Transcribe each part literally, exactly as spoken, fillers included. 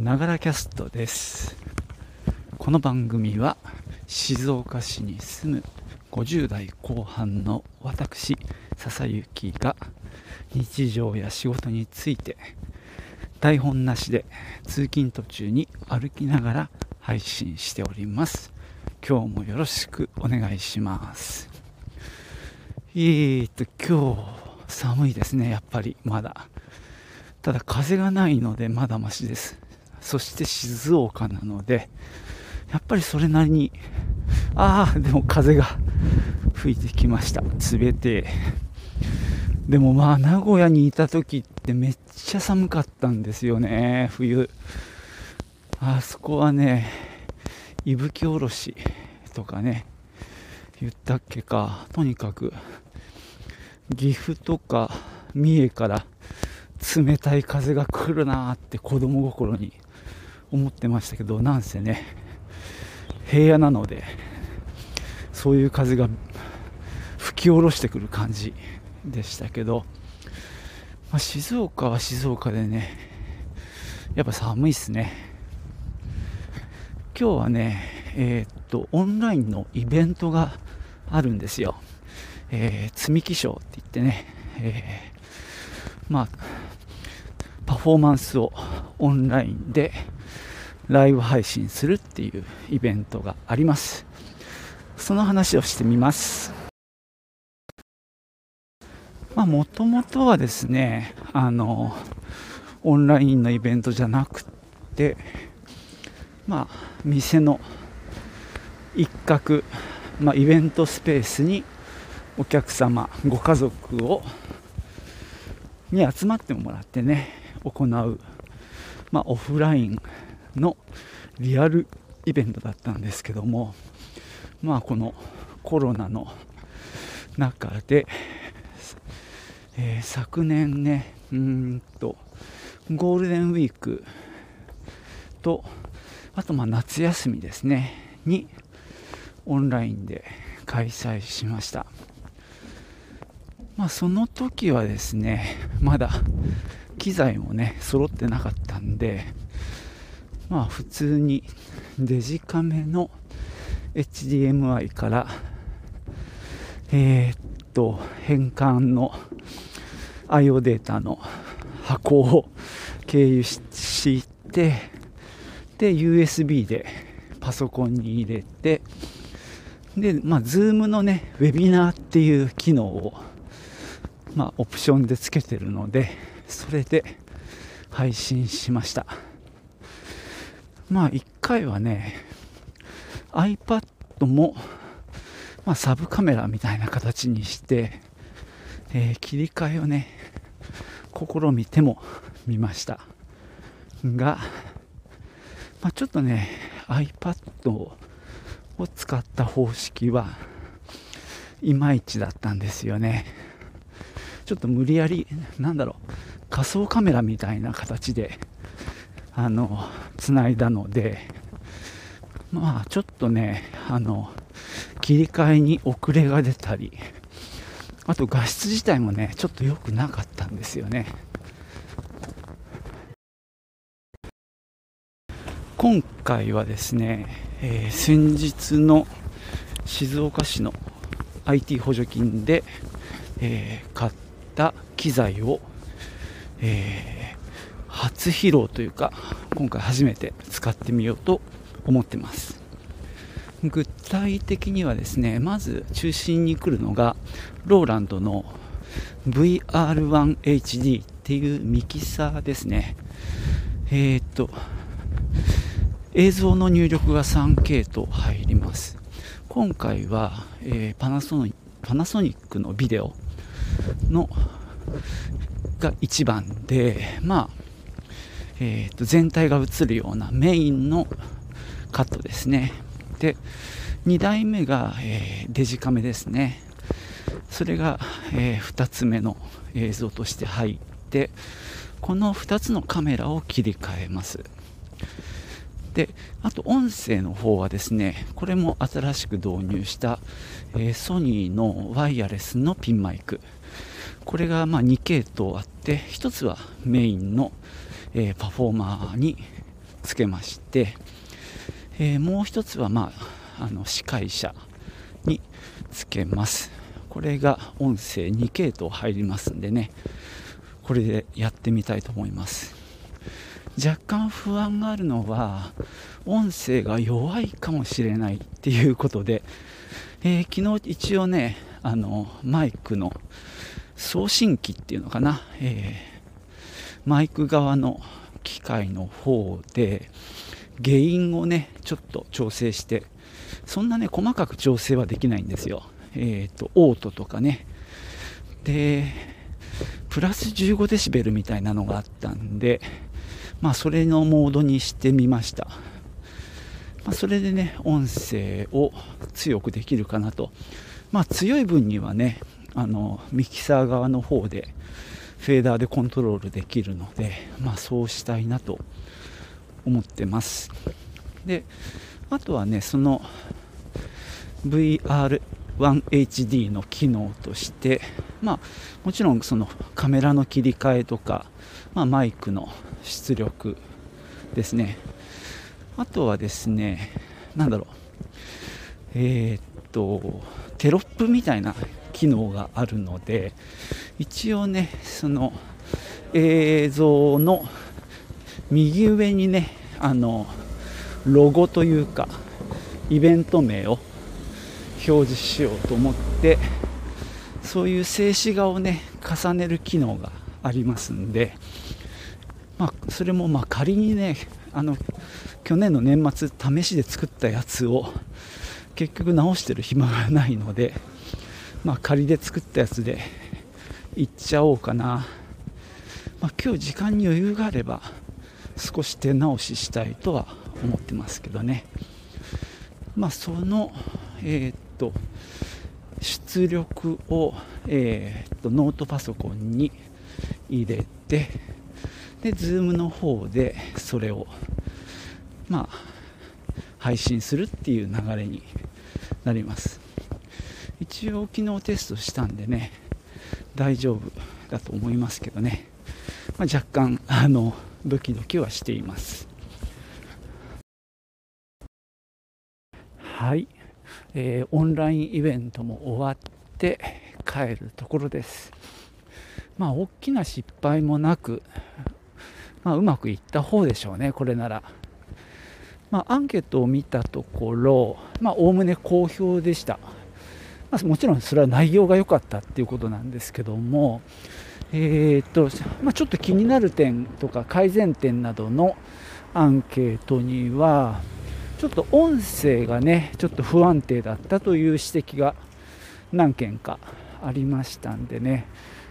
ながらキャストです。この番組は静岡市に住むごじゅう代後半の私笹雪が日常や仕事について台本なしで通勤途中に歩きながら配信しております。今日もよろしくお願いします。えーっと今日寒いですね。やっぱりまだただ風がないのでまだマシです。そして静岡なのでやっぱりそれなりにああでも風が吹いてきました。冷てえ。でもまあ名古屋にいた時ってめっちゃ寒かったんですよね。冬あそこはね伊吹おろしとかね言ったっけか。とにかく岐阜とか三重から冷たい風が来るなーって子供心に思ってましたけど、なんせね平野なのでそういう風が吹き下ろしてくる感じでしたけど、まあ、静岡は静岡でねやっぱ寒いっすね。今日はねえー、っとオンラインのイベントがあるんですよ。えー、積み木ショーって言ってね、えー、まあパフォーマンスをオンラインでライブ配信するっていうイベントがあります。その話をしてみます。まあもともとはですねあのオンラインのイベントじゃなくてまあ店の一角、まあ、イベントスペースにお客様ご家族をに集まってもらってね行う、まあ、オフラインのリアルイベントだったんですけども、まあこのコロナの中で、えー、昨年ねうーんとゴールデンウィークとあとまあ夏休みですねにオンラインで開催しました。まあ、その時はですねまだ機材もね揃ってなかったんでまあ普通にデジカメの エイチディーエムアイ からえー、っと変換の IoData の箱を経由してで ユーエスビー でパソコンに入れてでまあ Zoom のねウェビナーっていう機能をまあ、オプションでつけてるのでそれで配信しました。まあいっかいはね iPad も、まあ、サブカメラみたいな形にして、えー、切り替えをね試みてもみましたが、まあ、ちょっとね iPad を使った方式はいまいちだったんですよね。ちょっと無理やりなんだろう仮想カメラみたいな形であのつないだのでまあちょっとねあの切り替えに遅れが出たりあと画質自体もねちょっと良くなかったんですよね。今回はですね、えー、先日の静岡市の アイティー 補助金で、えー、買った機材を、えー、初披露というか今回初めて使ってみようと思ってます。具体的にはですねまず中心に来るのがローランドの ブイアールワンエイチディー っていうミキサーですね。えー、っと映像の入力がスリーケーと入ります。今回は、えー、パナソニック、パナソニックのビデオのがいちばんで、まあえー、と全体が映るようなメインのカットですね。でにだいめが、えー、デジカメですね。それが、えー、ふたつめの映像として入ってこのふたつのカメラを切り替えます。であと音声の方はですねこれも新しく導入した、えー、ソニーのワイヤレスのピンマイクこれがまあに系統あってひとつはメインの、えー、パフォーマーにつけまして、えー、もう一つは、まあ、あの司会者につけます。これが音声に系統入りますんでね、これでやってみたいと思います。若干不安があるのは音声が弱いかもしれないっていうことで、えー、昨日一応ねあのマイクの送信機っていうのかな、えー、マイク側の機械の方で原因をねちょっと調整して、そんなね細かく調整はできないんですよ。えっとオートとかねでプラスじゅうごデシベルみたいなのがあったんで、まあ、それのモードにしてみました。まあ、それでね音声を強くできるかなと。まあ、強い分にはねあのミキサー側の方でフェーダーでコントロールできるので、まあ、そうしたいなと思ってます。であとはねその ブイアールワンエイチディー の機能として、まあ、もちろんそのカメラの切り替えとか、まあ、マイクの出力ですね。あとはですねなんだろうえー、っとテロップみたいな機能があるので、一応ねその映像の右上にねあのロゴというかイベント名を表示しようと思って、そういう静止画をね重ねる機能がありますんで、まあ、それもまあ仮にねあの去年の年末試しで作ったやつを結局直してる暇がないので、まあ、仮で作ったやつでいっちゃおうかな。まあ、今日時間に余裕があれば少し手直ししたいとは思ってますけどね。まあ、その、えー、っと出力を、えー、っとノートパソコンに入れて、で Zoom の方でそれを、まあ、配信するっていう流れになります。一応昨日テストしたんでね大丈夫だと思いますけどね、まあ、若干あのドキドキはしています。はい、えー、オンラインイベントも終わって帰るところです。まあ大きな失敗もなく、まあ、うまくいった方でしょうねこれなら。まあ、アンケートを見たところおおむね好評でした。まあ、もちろんそれは内容が良かったっていうことなんですけども、えーとまあ、ちょっと気になる点とか改善点などのアンケートにはちょっと音声がねちょっと不安定だったという指摘が何件かありましたんでね、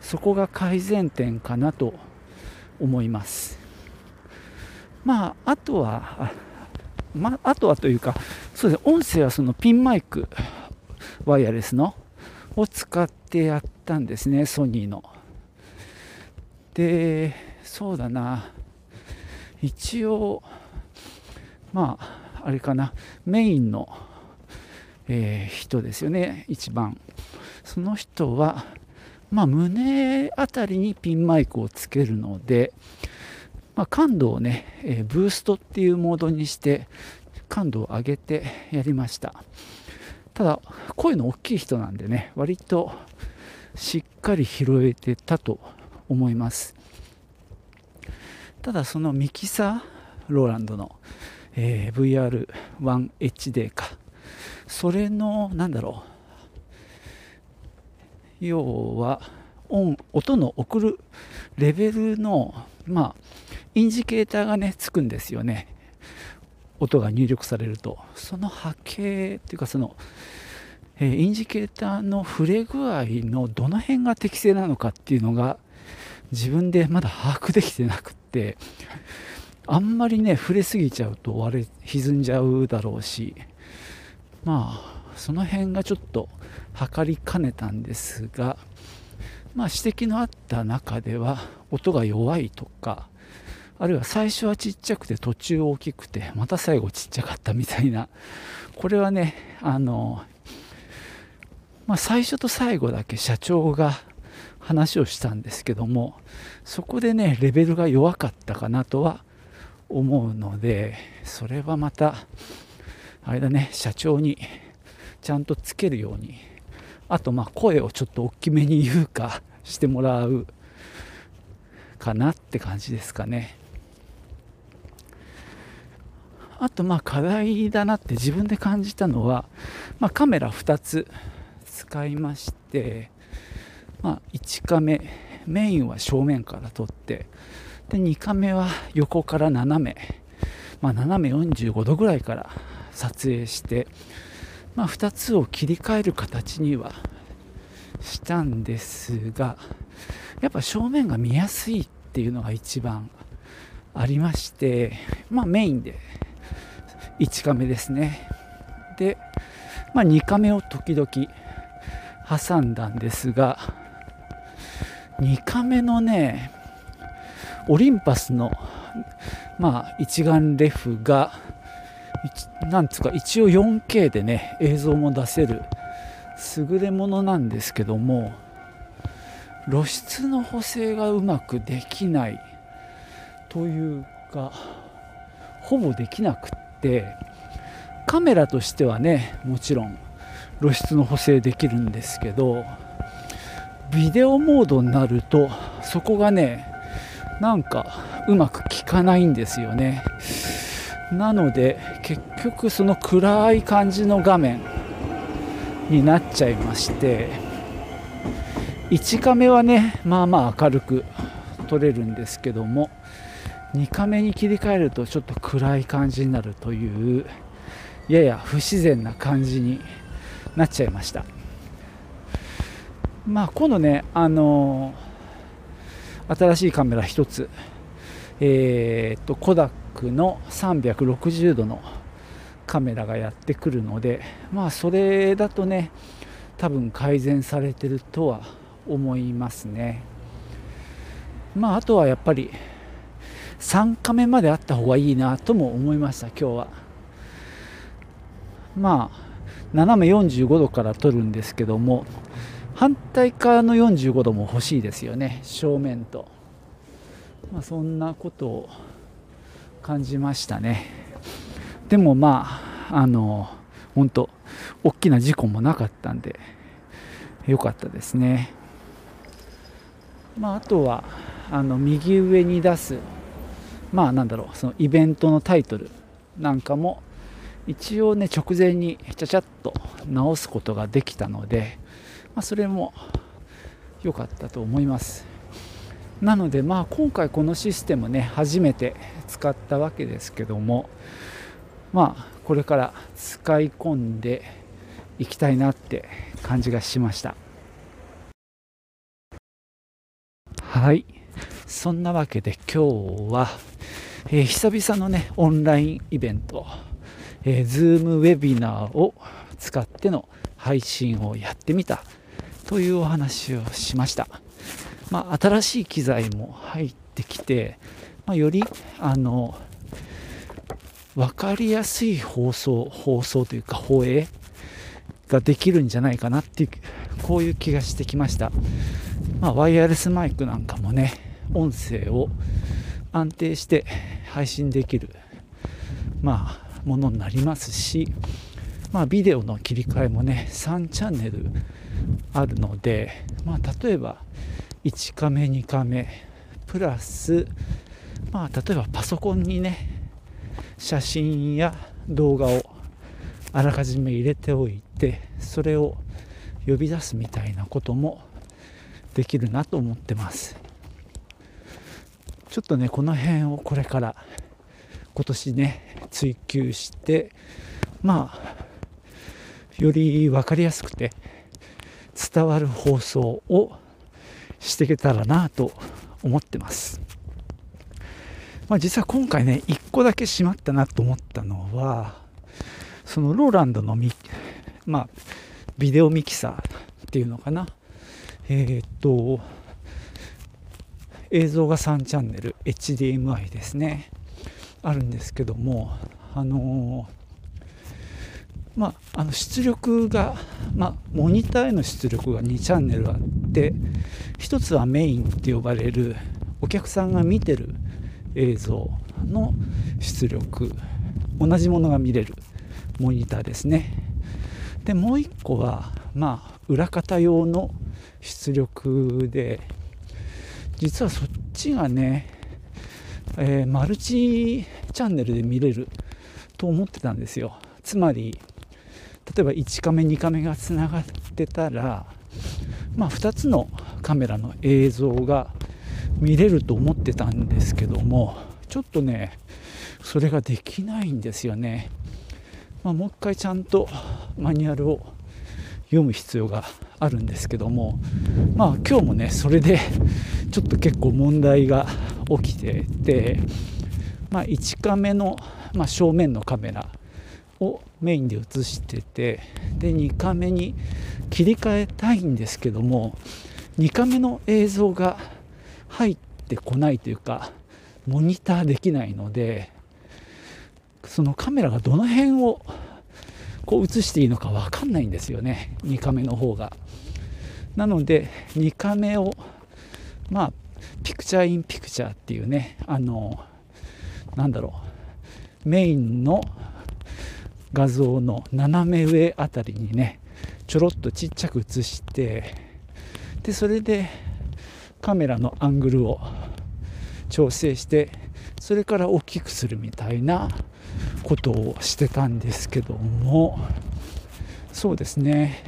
そこが改善点かなと思います。まあ、あとはまあ、あとはというかそうですね、音声はそのピンマイクワイヤレスのを使ってやったんですね、ソニーの。でそうだな一応まああれかなメインの、えー、人ですよね一番。その人はまあ胸あたりにピンマイクをつけるので、まあ、感度をね、えー、ブーストっていうモードにして感度を上げてやりました。ただ声の大きい人なんでね割としっかり拾えてたと思います。ただそのミキサーローランドの、えー、ブイアールワンエイチディー かそれのなんだろう要は音、音の送るレベルのまあインジケーターがねつくんですよね音が入力されると。その波形っていうかその、えー、インジケーターの触れ具合のどの辺が適正なのかっていうのが自分でまだ把握できてなくって、あんまりね触れすぎちゃうと割れ歪んじゃうだろうし、まあその辺がちょっと測りかねたんですが、まあ、指摘のあった中では音が弱いとか、あるいは最初はちっちゃくて途中大きくてまた最後ちっちゃかったみたいな、これはねあの、まあ、最初と最後だけ社長が話をしたんですけども、そこでねレベルが弱かったかなとは思うので、それはまたあれだね、社長にちゃんとつけるように、あとまあ声をちょっと大きめに言うかしてもらうかなって感じですかね。あとまあ課題だなって自分で感じたのは、まあ、カメラふたつ使いまして、まあ、いちカメメインは正面から撮って、でにカメは横から斜め、まあ、斜めよんじゅうごどぐらいから撮影して、まあ、ふたつを切り替える形にはしたんですが、やっぱ正面が見やすいっていうのが一番ありまして、まあ、メインでいちカメですね。で、まあ、にカメを時々挟んだんですが、にカメのねオリンパスの、まあ、一眼レフがなんつうか一応 よんケー でね映像も出せる優れものなんですけども、露出の補正がうまくできないというかほぼできなくって、カメラとしてはねもちろん露出の補正できるんですけど、ビデオモードになるとそこがねなんかうまく効かないんですよね。なので結局その暗い感じの画面になっちゃいまして、いちカメはねまあまあ明るく撮れるんですけども、にカメに切り替えるとちょっと暗い感じになるという、やや不自然な感じになっちゃいました。まあ今度ねあの新しいカメラひとつ、えー、っと コダック のさんびゃくろくじゅうどのカメラがやってくるので、まあそれだとね多分改善されてるとは思いますね。まああとはやっぱりさんカメまであった方がいいなとも思いました。今日はまあ斜めよんじゅうごどから撮るんですけども、反対側のよんじゅうごども欲しいですよね、正面と、まあ、そんなことを感じましたね。でもまああの本当大きな事故もなかったんで良かったですね。まああとはあの右上に出すまあなんだろうそのイベントのタイトルなんかも一応ね直前にちゃちゃっと直すことができたので、まあ、それも良かったと思います。なのでまあ今回このシステムね初めて使ったわけですけども、まあこれから使い込んでいきたいなって感じがしました。はい、そんなわけで今日は、えー、久々のねオンラインイベントえー、Zoom ウェビナーを使っての配信をやってみたというお話をしました。まあ、新しい機材も入ってきて、まあ、よりあの分かりやすい放送放送というか放映ができるんじゃないかなっていう、こういう気がしてきました。まあ、ワイヤレスマイクなんかもね音声を安定して配信できる、まあものになりますし、まあ、ビデオの切り替えもねさんチャンネルあるので、まあ、例えばいちカメにカメプラス、まあ、例えばパソコンにね写真や動画をあらかじめ入れておいて、それを呼び出すみたいなこともできるなと思ってます。ちょっとねこの辺をこれから今年ね追求して、まあ、より分かりやすくて伝わる放送をしていけたらなと思ってます。まあ、実は今回ねいっこだけしまったなと思ったのは、そのローランドのミ、まあ、ビデオミキサーっていうのかな、えー、っと映像がさんチャンネル エイチディーエムアイ ですね。あるんですけども、あのー、まああの出力が、まあ、モニターへの出力がにチャンネルあって、ひとつはメインって呼ばれるお客さんが見てる映像、の出力、同じものが見れるモニターですね。でもう一個はまあ裏方用の出力で、実はそっちがね、えー、マルチチャンネルで見れると思ってたんですよ。つまり例えばいちカメにカメがつながってたら、まあ、ふたつのカメラの映像が見れると思ってたんですけども、ちょっとねそれができないんですよね。まあ、もう一回ちゃんとマニュアルを読む必要があるんですけども、まあ今日もねそれでちょっと結構問題が起きてて、まあ、いちカメの、まあ、正面のカメラをメインで映してて、でにカメに切り替えたいんですけども、にカメの映像が入ってこないというかモニターできないので、そのカメラがどの辺をこう映していいのか分かんないんですよね、にカメの方が。なのでにカメをまあピクチャーインピクチャーっていうね、あのなんだろう、メインの画像の斜め上あたりにねちょろっとちっちゃく映して、でそれでカメラのアングルを調整して、それから大きくするみたいなことをしてたんですけども、そうですね、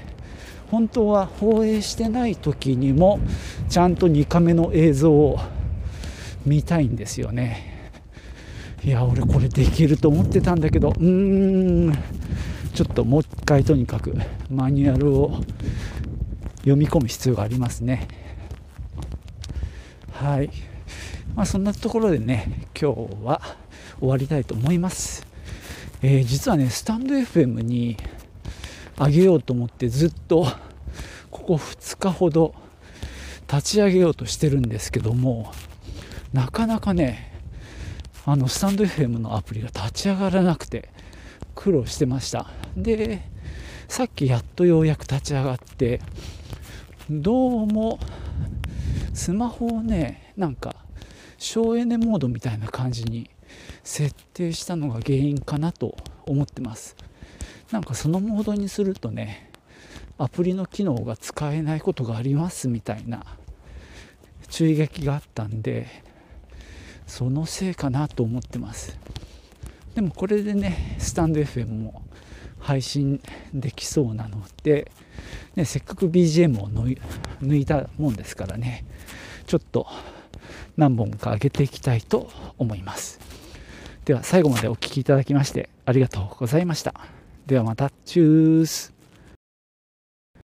本当は放映してない時にもちゃんとにカメの映像を見たいんですよね。いや俺これできると思ってたんだけど、うーんちょっともう一回とにかくマニュアルを読み込む必要がありますね。はい、まあ、そんなところでね今日は終わりたいと思います。えー、実はねスタンド エフエム に上げようと思ってずっとここふつかほど立ち上げようとしてるんですけども、なかなかねあのスタンド エフエム のアプリが立ち上がらなくて苦労してました。でさっきやっとようやく立ち上がって、どうもスマホをねなんか省エネモードみたいな感じに設定したのが原因かなと思ってます。なんかそのモードにするとねアプリの機能が使えないことがありますみたいな注意書きがあったんで、そのせいかなと思ってます。でもこれでねスタンド エフエム も配信できそうなので、ね、せっかく ビージーエム を抜いたもんですからねちょっと何本か上げていきたいと思います。では最後までお聞きいただきましてありがとうございました。ではまた、チュース。